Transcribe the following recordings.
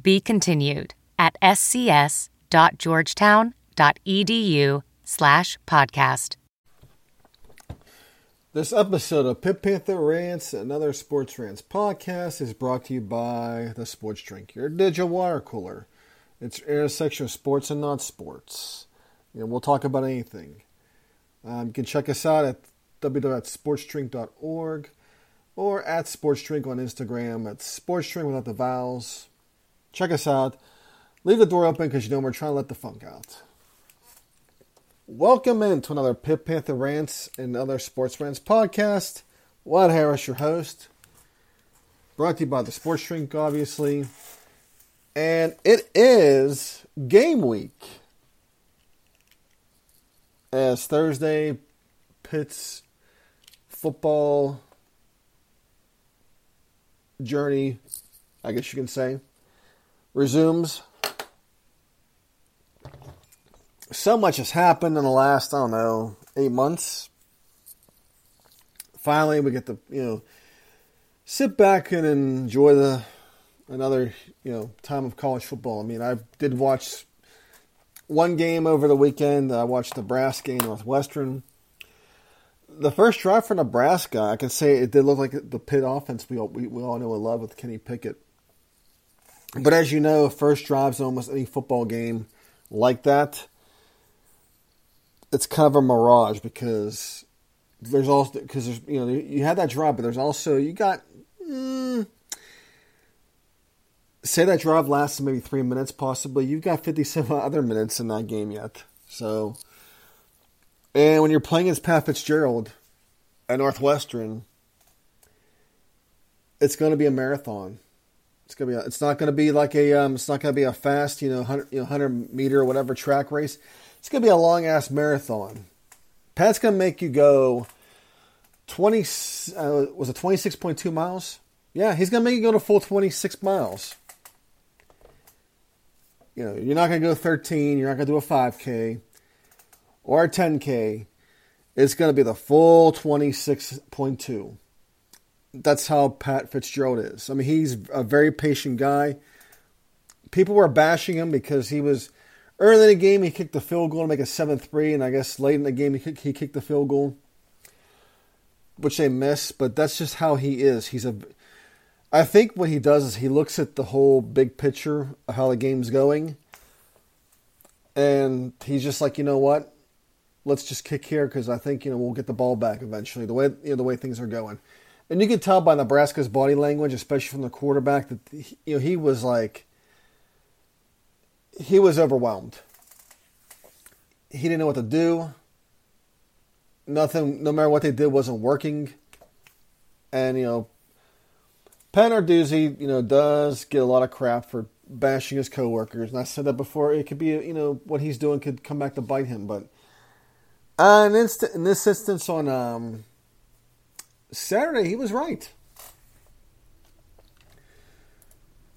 Be continued at scs.georgetown.edu/podcast. This episode of Pit Panther Rants, another Sports Rants podcast, is brought to you by the Sports Drink, your digital water cooler. It's your intersection of sports and non-sports. And we'll talk about anything. You can check us out at www.sportsdrink.org or at sportsdrink on Instagram at sportsdrink without the vowels. Check us out. Leave the door open because you know we're trying to let the funk out. Welcome in to another Pit Panther Rants and other Sports Rants podcast. Wyatt Harris, your host. Brought to you by the Sports Drink, obviously. And it is game week. As Thursday, Pitt's football journey, I guess you can say, resumes. So much has happened in the last, 8 months. Finally, we get to, sit back and enjoy another, time of college football. I mean, I did watch one game over the weekend. I watched Nebraska and Northwestern. The first drive for Nebraska, I can say it did look like the Pitt offense we all know and love with Kenny Pickett. But as you know, first drives in almost any football game like that, it's kind of a mirage because you had that drive, but there's also, you got, say that drive lasts maybe 3 minutes possibly. You've got 57 other minutes in that game yet. So, and when you're playing against Pat Fitzgerald at Northwestern, it's going to be a marathon. It's not going to be like it's not going to be a fast, 100 meter or whatever track race. It's going to be a long-ass marathon. Pat's going to make you go 26.2 miles? Yeah, he's going to make you go the full 26 miles. You're not going to go 13. You're not going to do a 5K or a 10K. It's going to be the full 26.2. That's how Pat Fitzgerald is. I mean, he's a very patient guy. People were bashing him because he was... Early in the game, he kicked the field goal to make a 7-3, and I guess late in the game, he kicked the field goal, which they missed, but that's just how he is. I think what he does is he looks at the whole big picture of how the game's going, and he's just like, you know what? Let's just kick here because I think, we'll get the ball back eventually, the way things are going. And you can tell by Nebraska's body language, especially from the quarterback, that he was like, he was overwhelmed. He didn't know what to do. Nothing, no matter what they did, wasn't working. And, Pat Narduzzi, does get a lot of crap for bashing his coworkers. And I said that before. It could be, what he's doing could come back to bite him. But in this instance on Saturday, he was right.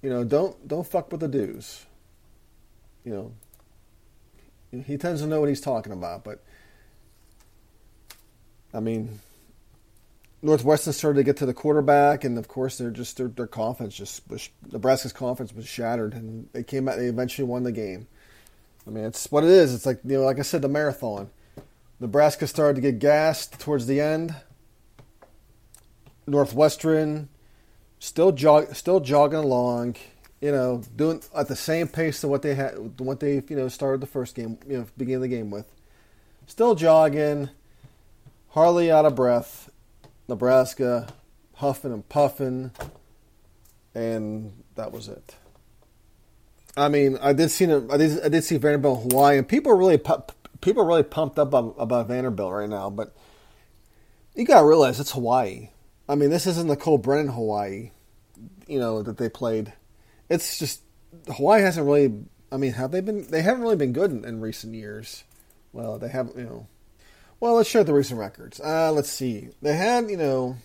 Don't fuck with the dudes. He tends to know what he's talking about, but I mean, Northwestern started to get to the quarterback, and of course, their confidence Nebraska's confidence was shattered, and they came out. They eventually won the game. I mean, it's what it is. It's like like I said, the marathon. Nebraska started to get gassed towards the end. Northwestern still jogging along. Doing at the same pace to what they started the first game, beginning of the game with. Still jogging, hardly out of breath. Nebraska huffing and puffing, and that was it. I mean, I did see Vanderbilt in Hawaii, and people are really pumped up about Vanderbilt right now. But you gotta realize it's Hawaii. I mean, this isn't the Cole Brennan Hawaii, that they played. It's just Hawaii hasn't really. I mean, have they been? They haven't really been good in recent years. Well, they haven't. You know. Well, let's share the recent records. Let's see. They had, you know.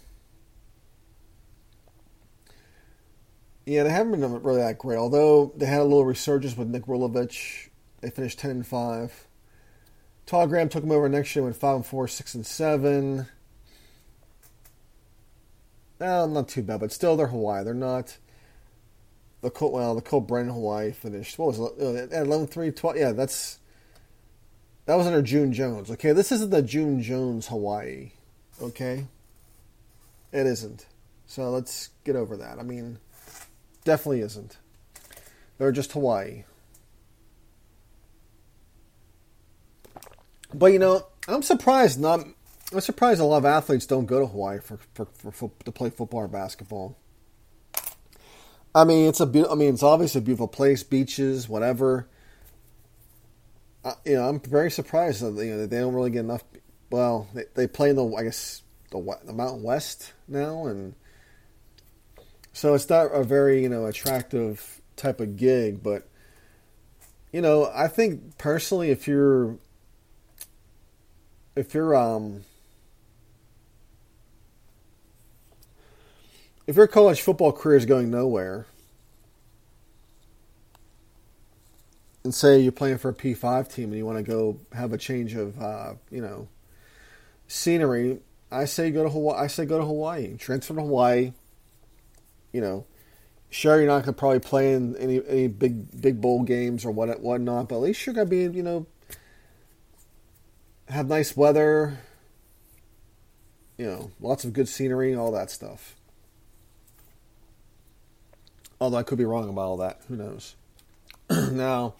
Yeah, they haven't been really that great. Although they had a little resurgence with Nick Rulovich. They finished 10-5. Todd Graham took them over next year. Went 5-4, 6-7. Not too bad, but still they're Hawaii. They're not. The Colt Brennan Hawaii finished. What was it? 11-3, 12. Yeah, that was under June Jones. Okay, this isn't the June Jones Hawaii. Okay, it isn't. So let's get over that. I mean. Definitely isn't. They're just Hawaii. But, you know, I'm surprised a lot of athletes don't go to Hawaii to play football or basketball. I mean, it's obviously a beautiful place, beaches, whatever. I'm very surprised that, that they don't really get enough. Well, they play in the Mountain West now, and so it's not a very, attractive type of gig, but, I think personally, if your college football career is going nowhere, and say you're playing for a P5 team and you want to go have a change of, scenery, I say go to Hawaii. Transfer to Hawaii. Sure, you're not going to probably play in any big bowl games or whatnot, but at least you're going to be, have nice weather, lots of good scenery, all that stuff. Although I could be wrong about all that. Who knows? Now,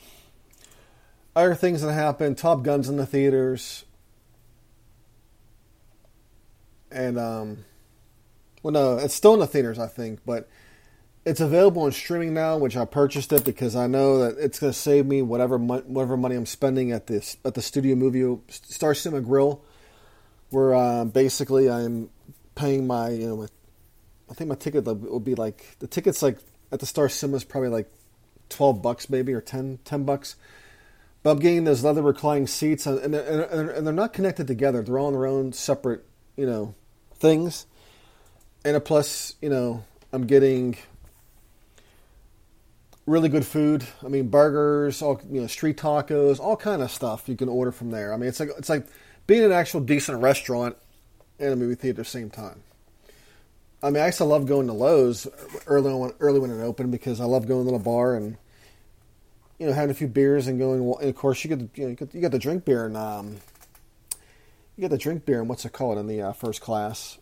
other things that happen, Top Gun's in the theaters. And, well, no, it's still in the theaters, I think, but it's available on streaming now, which I purchased it because I know that it's going to save me whatever money I'm spending at the Studio Movie Star Cinema Grill, where basically I'm paying my I think my ticket will be like the ticket's like at the Star Cinema is probably like $12 maybe or $10, but I'm getting those leather reclining seats and they're not connected together; they're all on their own separate things. And plus, I'm getting really good food. I mean, burgers, all street tacos, all kind of stuff you can order from there. I mean, it's like being in an actual decent restaurant and a movie theater at the same time. I mean, I used to love going to Lowe's early when it opened because I love going to the bar and having a few beers and going. And of course, you get the drink beer and in the first class.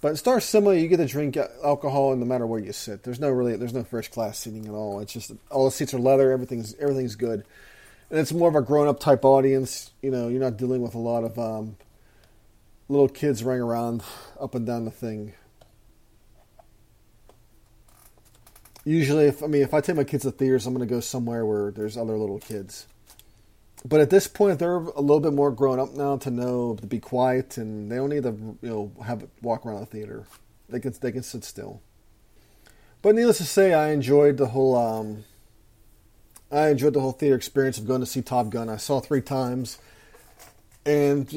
But Star Cinema, you get to drink alcohol no matter where you sit. There's no first class seating at all. It's just all the seats are leather. Everything's good, and it's more of a grown up type audience. You're not dealing with a lot of little kids running around up and down the thing. Usually, if I take my kids to theaters, I'm going to go somewhere where there's other little kids. But at this point, they're a little bit more grown up now to be quiet, and they don't need to, walk around the theater. They can sit still. But needless to say, I enjoyed the whole theater experience of going to see Top Gun. I saw 3 times, and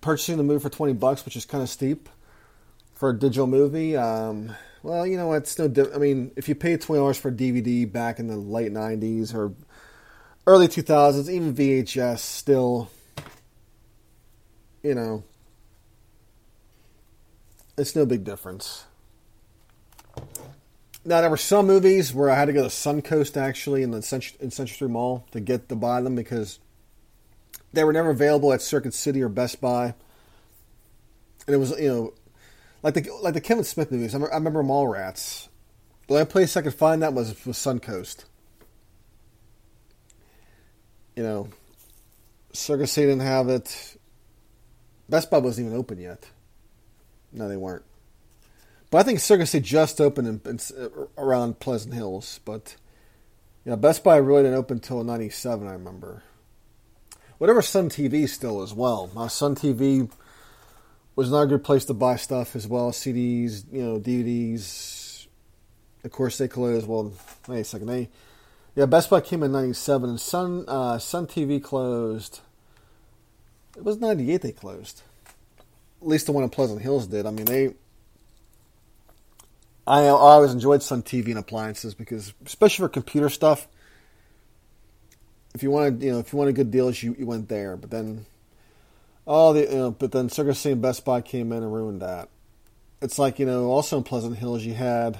purchasing the movie for $20, which is kind of steep for a digital movie. Well, it's no. I mean, if you paid $20 for a DVD back in the late '90s or early 2000s, even VHS, still, it's no big difference. Now, there were some movies where I had to go to Suncoast, actually, in Century Mall to get to buy them because they were never available at Circuit City or Best Buy. And it was, like the Kevin Smith movies. I remember Mallrats. The only place I could find that was Suncoast. Circuit City didn't have it. Best Buy wasn't even open yet. No, they weren't. But I think Circuit City just opened around Pleasant Hills. But, Best Buy really didn't open until 97, I remember. Whatever, Sun TV still as well. Now, Sun TV was not a good place to buy stuff as well. CDs, DVDs, Of course, they collided as well. Wait a second. Best Buy came in 97, and Sun TV closed. It was 98 they closed. At least the one in Pleasant Hills did. I mean, I always enjoyed Sun TV and appliances because, especially for computer stuff, if you wanted good deals, you went there. But then, Circuit City and Best Buy came in and ruined that. It's like, also in Pleasant Hills, you had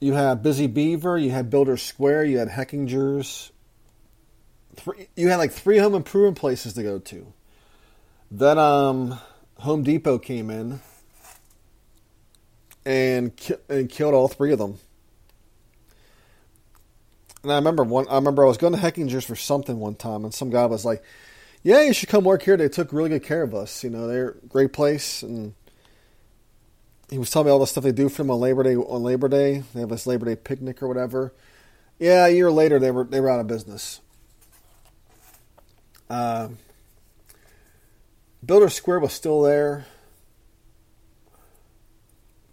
Busy Beaver, you had Builder Square, you had Heckinger's. You had like three home improvement places to go to. Then Home Depot came in and killed all three of them. And I remember I was going to Heckinger's for something one time, and some guy was like, "Yeah, you should come work here. They took really good care of us. They're a great place." And he was telling me all the stuff they do for him on Labor Day. They have this Labor Day picnic or whatever. Yeah, a year later they were out of business. Builder Square was still there.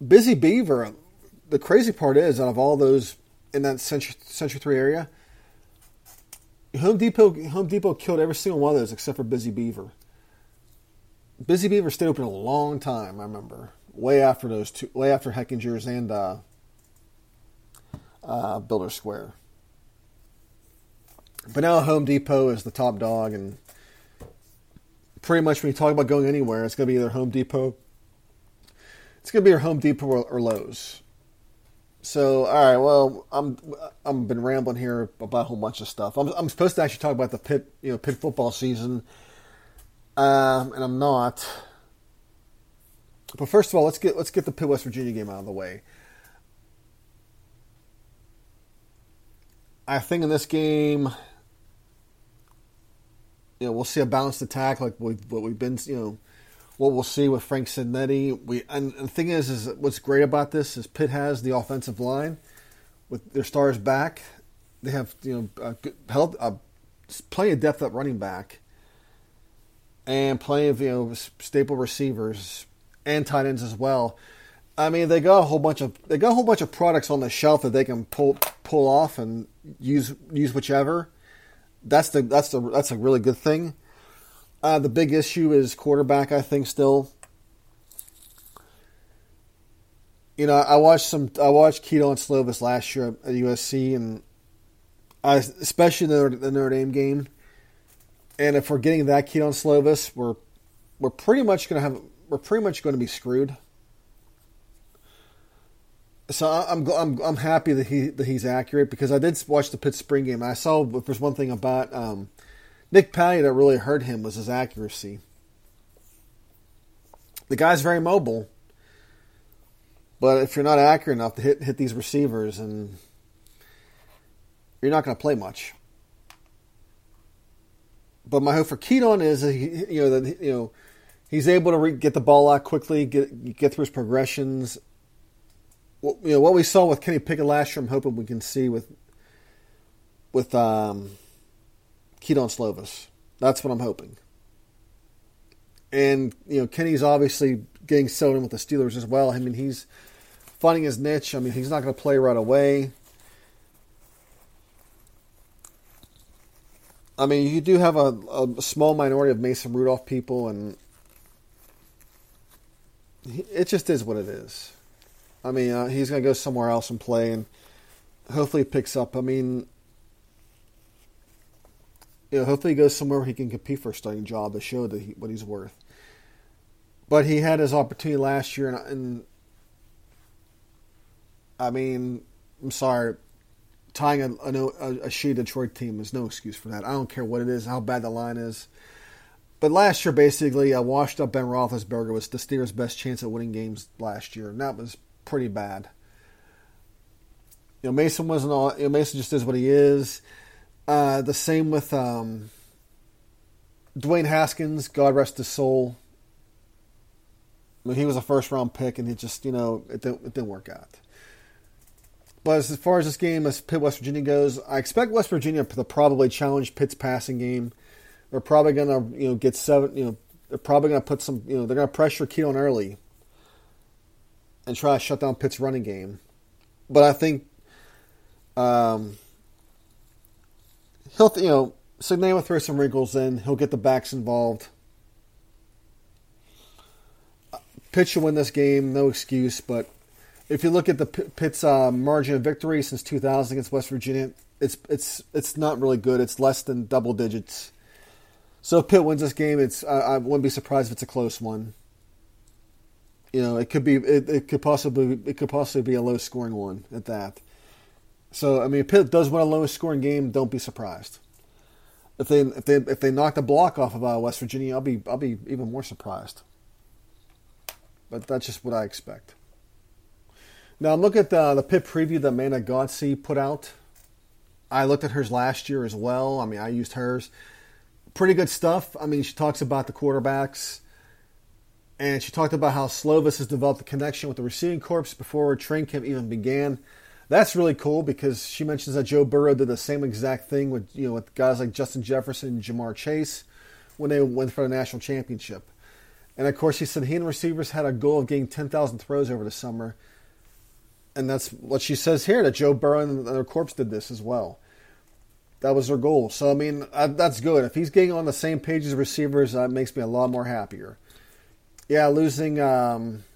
Busy Beaver. The crazy part is, out of all those in that Century 3 area, Home Depot killed every single one of those except for Busy Beaver. Busy Beaver stayed open a long time. I remember way after Heckinger's and Builder Square. But now Home Depot is the top dog, and pretty much when you talk about going anywhere, it's going to be either Home Depot. It's going to be your Home Depot or Lowe's. So, all right, well, I've been rambling here about a whole bunch of stuff. I'm supposed to actually talk about the Pitt football season, and I'm not. But first of all, let's get the Pitt West Virginia game out of the way. I think in this game, we'll see a balanced attack like what we'll see with Frank Cignetti. And the thing is what's great about this is Pitt has the offensive line with their stars back. They have plenty of depth at running back and plenty of staple receivers and tight ends as well. I mean, they got a whole bunch of products on the shelf that they can pull off and use whichever. That's a really good thing. The big issue is quarterback, I think, still. I watched Kedon Slovis last year at USC, and especially the Notre Dame game. And if we're getting that Kedon Slovis, we're pretty much going to be screwed. So I'm happy that he's accurate, because I did watch the Pitt spring game. I saw if there's one thing about Nick Perry that really hurt him was his accuracy. The guy's very mobile, but if you're not accurate enough to hit these receivers, and you're not going to play much. But my hope for Kedon is that he's able to get the ball out quickly, get through his progressions. What we saw with Kenny Pickett last year, I'm hoping we can see with Kedon Slovis. That's what I'm hoping. And Kenny's obviously getting settled in with the Steelers as well. I mean, he's finding his niche. I mean, he's not going to play right away. I mean, you do have a small minority of Mason Rudolph people, and it just is what it is. I mean, he's going to go somewhere else and play, and hopefully he picks up. I mean, hopefully he goes somewhere where he can compete for a starting job to show what he's worth. But he had his opportunity last year, and I mean, I'm sorry, tying a shitty Detroit team is no excuse for that. I don't care what it is, how bad the line is. But last year, basically, I washed up Ben Roethlisberger was the Steelers' best chance at winning games last year, and that was pretty bad. Mason just is what he is. The same with Dwayne Haskins, God rest his soul. I mean, he was a first-round pick, and it didn't work out. But as far as this game, as Pitt, West Virginia goes, I expect West Virginia to probably challenge Pitt's passing game. They're probably going to get seven. They're probably going to put some. They're going to pressure Kedon early. and try to shut down Pitt's running game. But I think he'll, Cignetti will throw some wrinkles in. He'll get the backs involved. Pitt should win this game, no excuse. But if you look at the Pitt's margin of victory since 2000 against West Virginia, it's not really good. It's less than double digits. So if Pitt wins this game, I wouldn't be surprised if it's a close one. It could be. It could possibly be a low scoring one at that. So if Pitt does win a low scoring game, don't be surprised. If they knock the block off of West Virginia, I'll be even more surprised. But that's just what I expect. Now I'm looking at the Pitt preview that Amanda Godsey put out. I looked at hers last year as well. I used hers. Pretty good stuff. She talks about the quarterbacks. And she talked about how Slovis has developed a connection with the receiving corps before training camp even began. That's really cool because she mentions that Joe Burrow did the same exact thing with guys like Justin Jefferson and Ja'Marr Chase when they went for the national championship. And, of course, she said he and receivers had a goal of getting 10,000 throws over the summer. And that's what she says here, that Joe Burrow and their corps did this as well. That was their goal. So, that's good. If he's getting on the same page as receivers, that makes me a lot more happier. Yeah, losing, they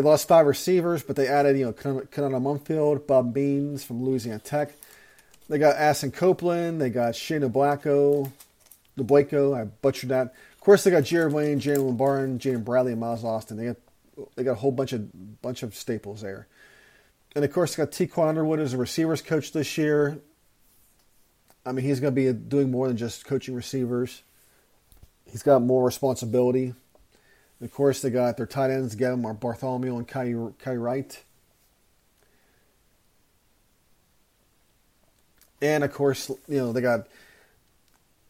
lost 5 receivers, but they added, Kenon Mumfield, Bob Beans from Louisiana Tech. They got Asen Copeland. They got Shane Nubwako. I butchered that. Of course, they got Jared Wayne, Jalen Lombardi, Jalen Bradley, and Miles Austin. They got a whole bunch of staples there. And, of course, they got T. Quan Underwood as a receivers coach this year. He's going to be doing more than just coaching receivers. He's got more responsibility. Of course, they got their tight ends again, are Bartholomew and Kai Wright. And, of course, they got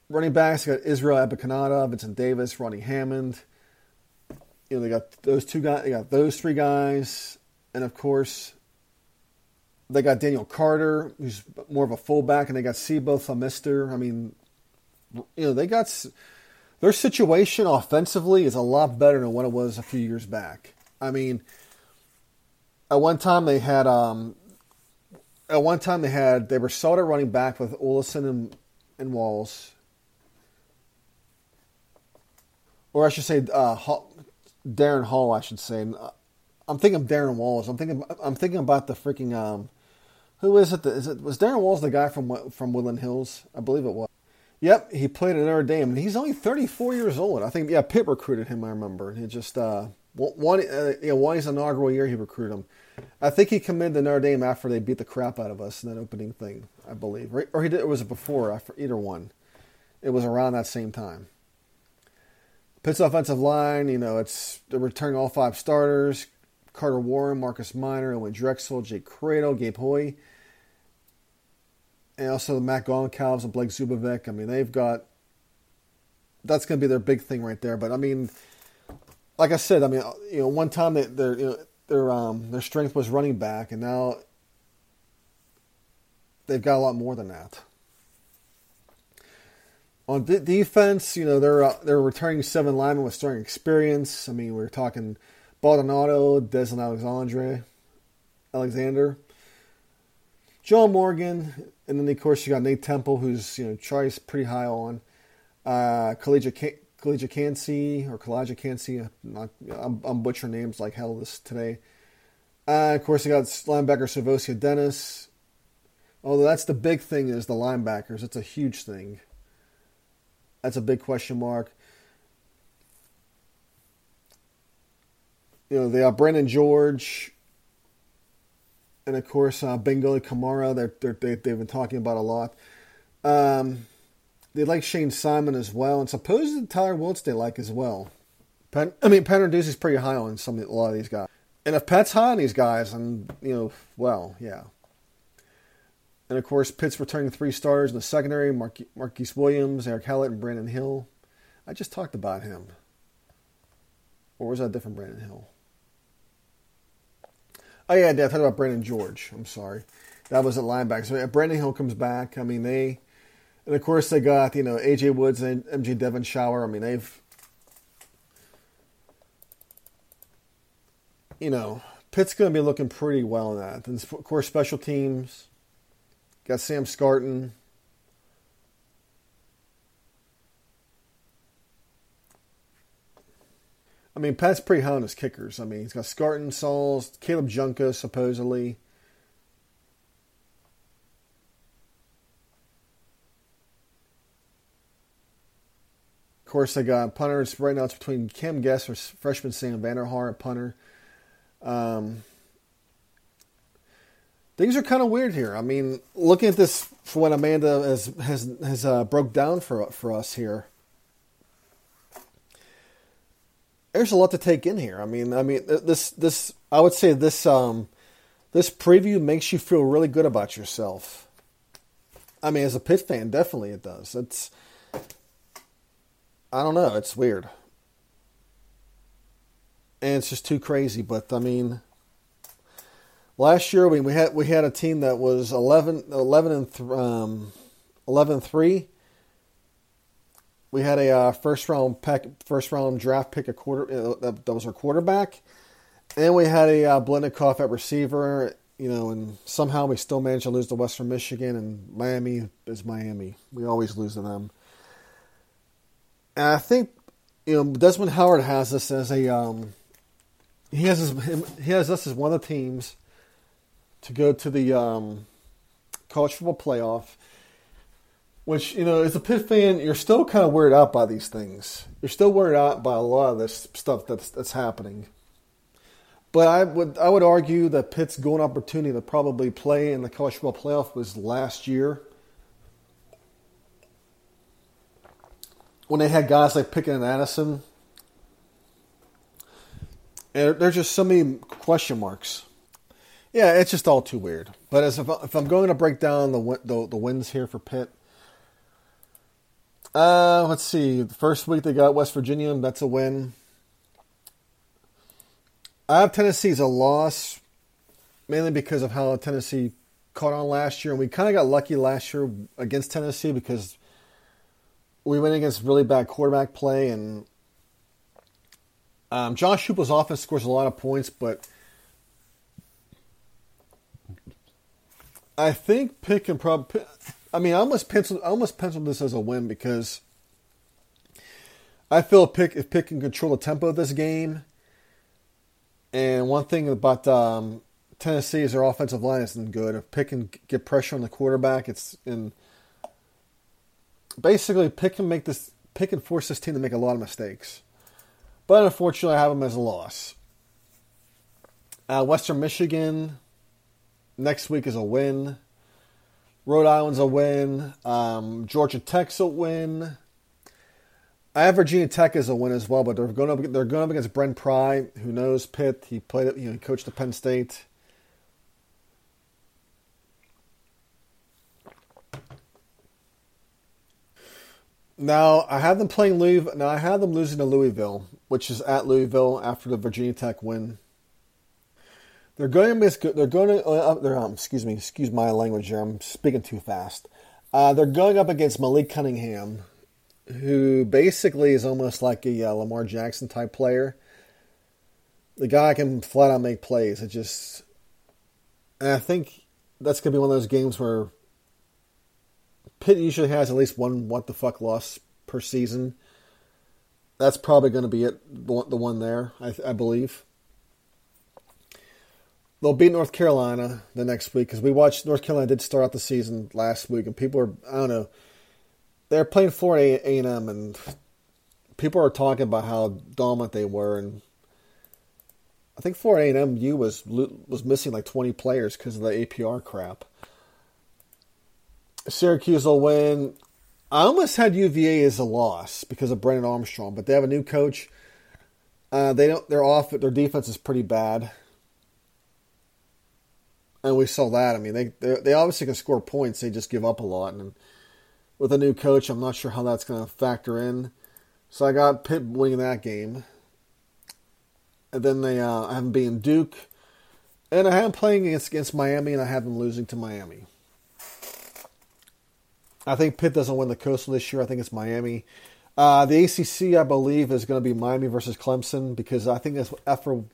running backs. They got Israel Abikanada, Vincent Davis, Ronnie Hammond. They got those two guys. They got those 3 guys. And, of course, they got Daniel Carter, who's more of a fullback. And they got Sebo Thomister. They got... Their situation offensively is a lot better than what it was a few years back. At one time they were solid at running back with Olesen and Walls, or I should say Darren Hall. I should say I'm thinking of Darrin Walls. I'm thinking about the freaking who is it? Was Darrin Walls the guy from Woodland Hills? I believe it was. Yep, he played at Notre Dame, and he's only 34 years old. I think, Pitt recruited him, I remember. He just, one his inaugural year, he recruited him. I think he committed to Notre Dame after they beat the crap out of us in that opening thing, I believe. Or he did, or was it before, after, either one. It was around that same time. Pitt's offensive line, they're returning all 5 starters. Carter Warren, Marcus Minor, Owen Drexel, Jake Credo, Gabe Hoy. And also the Matt Goncalves and Blake Zubovic. They've got... That's going to be their big thing right there. But, like I said, one time their strength was running back, and now they've got a lot more than that. On defense, they're returning 7 linemen with starting experience. We're talking Baldonado, Deslin Alexander, John Morgan... And then, of course, you got Nate Temple, who's, Charlie's pretty high on. Collegia Cancy. I'm butchering names like hell today. Of course, you got linebacker Savosia Dennis. Although that's the big thing is the linebackers. That's a huge thing. That's a big question mark. They have Brandon George. And, of course, Bengali Kamara, they've been talking about a lot. They like Shane Simon as well. And supposedly Tyler Wiltz they like as well. Pat Narduzzi's pretty high on a lot of these guys. And if Pat's high on these guys, yeah. And, of course, Pitt's returning 3 starters in the secondary, Marquise Williams, Eric Hallett, and Brandon Hill. I just talked about him. Or was that a different Brandon Hill? Oh, yeah, I talked about Brandon George. I'm sorry. That was at linebacker. So, Brandon Hill comes back. And of course, they got, A.J. Woods and M.J. Devonshower. you know, Pitt's going to be looking pretty well in that. And, of course, special teams. Got Sam Scarton. I mean, Pat's pretty high on his kickers. I mean, he's got Scarton, Sauls, Caleb Junka, supposedly. Of course, they got punters. Right now it's between Cam Guess or freshman Sam Vanderhaar at punter. Things are kind of weird here. I mean, looking at this for what Amanda has broke down for us here. There's a lot to take in here. I mean, this I would say this preview makes you feel really good about yourself. I mean, as a Pitt fan, definitely it does. It's, I don't know. It's weird, and it's just too crazy. But I mean, last year we had a team that was 11-3. We had a first round draft pick that was our quarterback, and we had a Blennikoff at receiver, you know, and somehow we still managed to lose to Western Michigan, and Miami is Miami. We always lose to them. And I think, you know, Desmond Howard has us as a he has us as one of the teams to go to the college football playoff. Which, you know, as a Pitt fan, you're still kind of weirded out by these things. You're still weirded out by a lot of this stuff that's happening. But I would argue that Pitt's golden opportunity to probably play in the college football playoff was last year, when they had guys like Pickett and Addison. And there's just so many question marks. Yeah, it's just all too weird. But as if I'm going to break down the wins here for Pitt. Let's see. The first week they got West Virginia. That's a win. I have Tennessee's a loss, mainly because of how Tennessee caught on last year. And we kind of got lucky last year against Tennessee because we went against really bad quarterback play. And Josh Heupel's offense scores a lot of points, but I think Pitt can probably... I mean, I almost penciled this as a win because I feel if Pitt can control the tempo of this game. And one thing about Tennessee is their offensive line isn't good. If Pitt can get pressure on the quarterback, basically Pitt can force this team to make a lot of mistakes. But unfortunately, I have them as a loss. Western Michigan next week is a win. Rhode Island's a win. Georgia Tech's a win. I have Virginia Tech as a win as well, but they're going up against Brent Pry, who knows Pitt. He played, you know, he coached at Penn State. Now I have them losing to Louisville, which is at Louisville after the Virginia Tech win. Excuse my language here. I'm speaking too fast. They're going up against Malik Cunningham, who basically is almost like a Lamar Jackson type player. The guy can flat out make plays. And I think that's going to be one of those games where Pitt usually has at least one what the fuck loss per season. That's probably going to be it. The one there, I believe. They'll beat North Carolina the next week because we watched North Carolina did start out the season last week, and people are, I don't know, they're playing Florida A&M, and people are talking about how dominant they were, and I think Florida A&M was missing like 20 players because of the APR crap. Syracuse will win. I almost had UVA as a loss because of Brennan Armstrong, but they have a new coach. They're off. Their defense is pretty bad. And we saw that. I mean, they obviously can score points. They just give up a lot. And with a new coach, I'm not sure how that's going to factor in. So I got Pitt winning that game. And then I have them beating Duke. And I have them playing against Miami, and I have them losing to Miami. I think Pitt doesn't win the Coastal this year. I think it's Miami. The ACC, I believe, is going to be Miami versus Clemson because I think that's what Effer...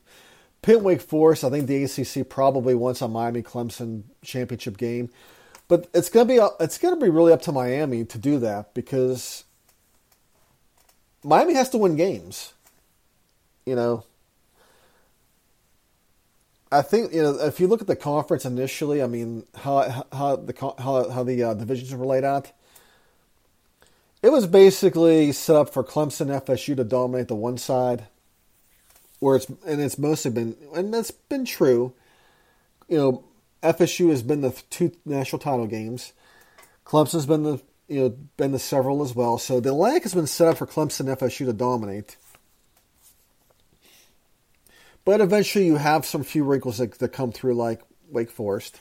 Pitt, Wake Forest, I think the ACC probably wants a Miami-Clemson championship game, but it's going to be really up to Miami to do that, because Miami has to win games. You know, I think, you know, if you look at the conference initially, I mean, how the divisions were laid out, it was basically set up for Clemson, FSU to dominate the one side. That's been true. You know, FSU has been the two national title games. Clemson's been the several as well. So the Atlantic has been set up for Clemson, FSU to dominate. But eventually, you have some few wrinkles that come through, like Wake Forest.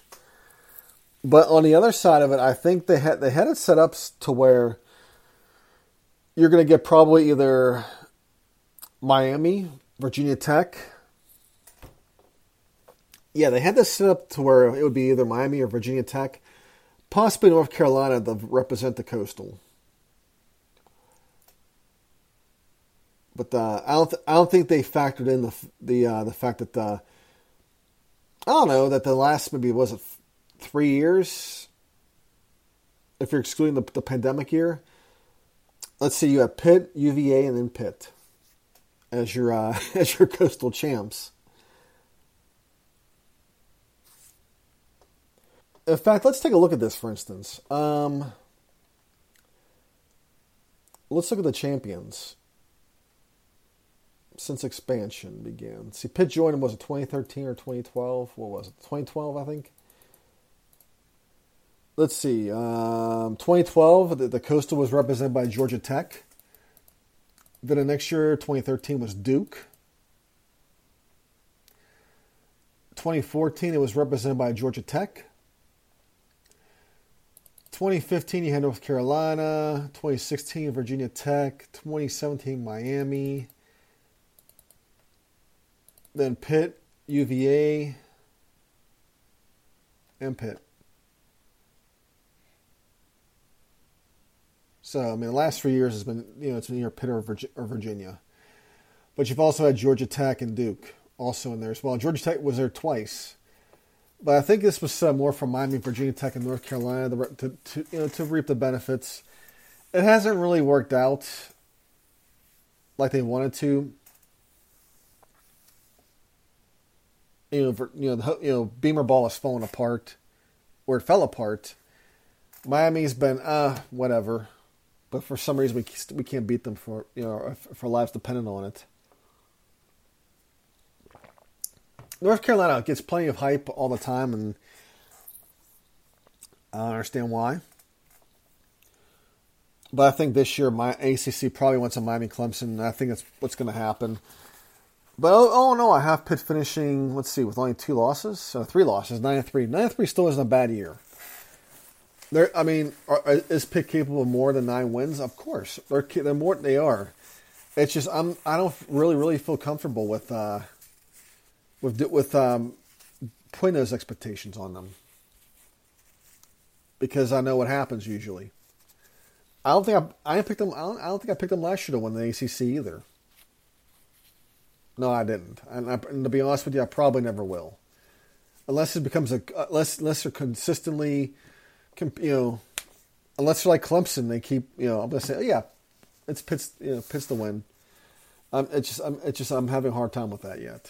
But on the other side of it, I think they had it set up to where you're going to get probably either Miami, Virginia Tech. Yeah, they had this set up to where it would be either Miami or Virginia Tech, possibly North Carolina, to represent the Coastal. But I don't think they factored in the fact that the last maybe 3 years, if you're excluding the pandemic year. Let's see, you have Pitt, UVA, and then Pitt as your Coastal champs. In fact, let's take a look at this, for instance. Let's look at the champions since expansion began. See, Pitt joined, was it 2013 or 2012? What was it, 2012, I think? Let's see, 2012, the Coastal was represented by Georgia Tech. Then the next year, 2013, was Duke. 2014, it was represented by Georgia Tech. 2015, you had North Carolina. 2016, Virginia Tech. 2017, Miami. Then Pitt, UVA, and Pitt. So, I mean, the last 3 years has been, you know, it's been either Pitt or Virginia. But you've also had Georgia Tech and Duke also in there as well. Georgia Tech was there twice. But I think this was more for Miami, Virginia Tech, and North Carolina to reap the benefits. It hasn't really worked out like they wanted to. You know, Beamer Ball is falling apart, or it fell apart. Miami's been, whatever. But for some reason, we can't beat them for, you know, for lives dependent on it. North Carolina gets plenty of hype all the time, and I don't understand why. But I think this year, my ACC probably wants a Miami-Clemson, and I think that's what's going to happen. But I have Pitt finishing, let's see, with only 3 losses, 9-3. 9-3 still isn't a bad year. I mean, is Pitt capable of more than 9 wins? Of course, they're more than they are. It's just I don't really feel comfortable with putting those expectations on them, because I know what happens usually. I don't think I picked them last year to win the ACC either. No, I didn't, and to be honest with you, I probably never will, unless it becomes unless they're consistently. You know, unless they're like Clemson, they keep, you know, I'm going to say, oh, yeah, it's Pitt's, you know, Pitt's the win. I'm having a hard time with that yet.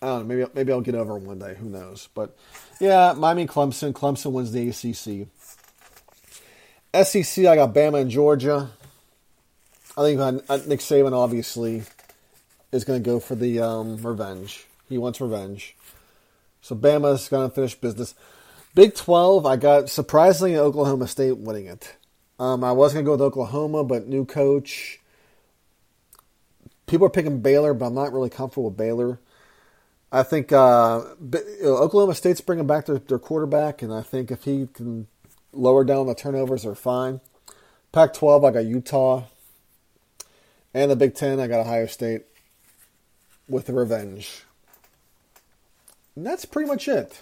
I don't know, maybe I'll get over it one day, who knows. But, yeah, Miami, Clemson wins the ACC. SEC, I got Bama and Georgia. I think Nick Saban, obviously, is going to go for the revenge. He wants revenge. So Bama's going to finish business. Big 12, I got, surprisingly, Oklahoma State winning it. I was going to go with Oklahoma, but new coach. People are picking Baylor, but I'm not really comfortable with Baylor. I think Oklahoma State's bringing back their quarterback, and I think if he can lower down the turnovers, they're fine. Pac-12, I got Utah. And the Big 10, I got Ohio State with the revenge. And that's pretty much it.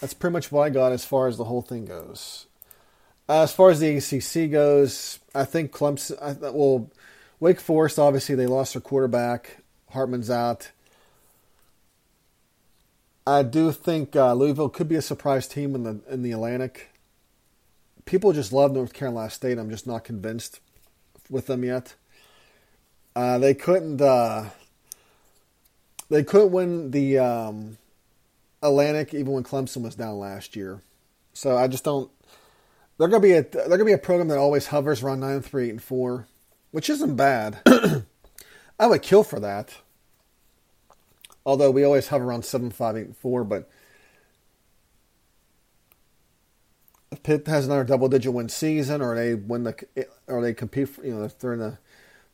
That's pretty much what I got as far as the whole thing goes. As far as the ACC goes, I think Wake Forest, obviously, they lost their quarterback. Hartman's out. I do think Louisville could be a surprise team in the Atlantic. People just love North Carolina State. I'm just not convinced with them yet. They couldn't win the Atlantic even when Clemson was down last year. So I just don't. They're gonna be a program that always hovers around 9-3, 8-4, which isn't bad. I would kill for that. Although we always hover around 7-5, 8-4, but if Pitt has another double-digit win season, or they win compete. For, if they're in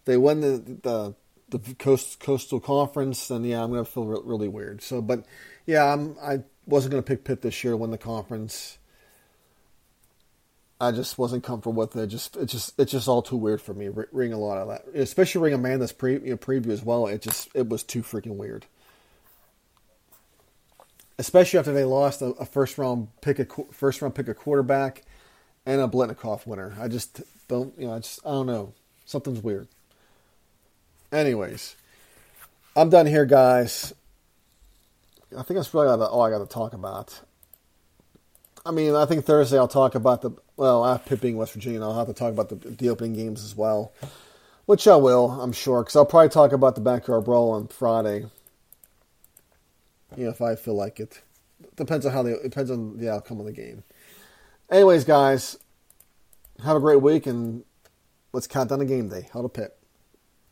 they win the Coastal Conference, then yeah, I'm gonna feel really weird. So, but yeah, I wasn't gonna pick Pitt this year to win the conference. I just wasn't comfortable with it. It's just all too weird for me. Reading a lot of that, especially reading Amanda's preview as well. It was too freaking weird. Especially after they lost a first round pick, a quarterback, and a Biletnikoff winner. I just don't, I don't know. Something's weird. Anyways, I'm done here, guys. I think that's really all I got to talk about. I mean, I think Thursday I'll talk about I have Pitt being West Virginia, and I'll have to talk about the opening games as well, which I will, I'm sure, because I'll probably talk about the Backyard Brawl on Friday. If I feel like it. Depends on the outcome of the game. Anyways, guys, have a great week, and let's count down the game day. Hell to Pitt.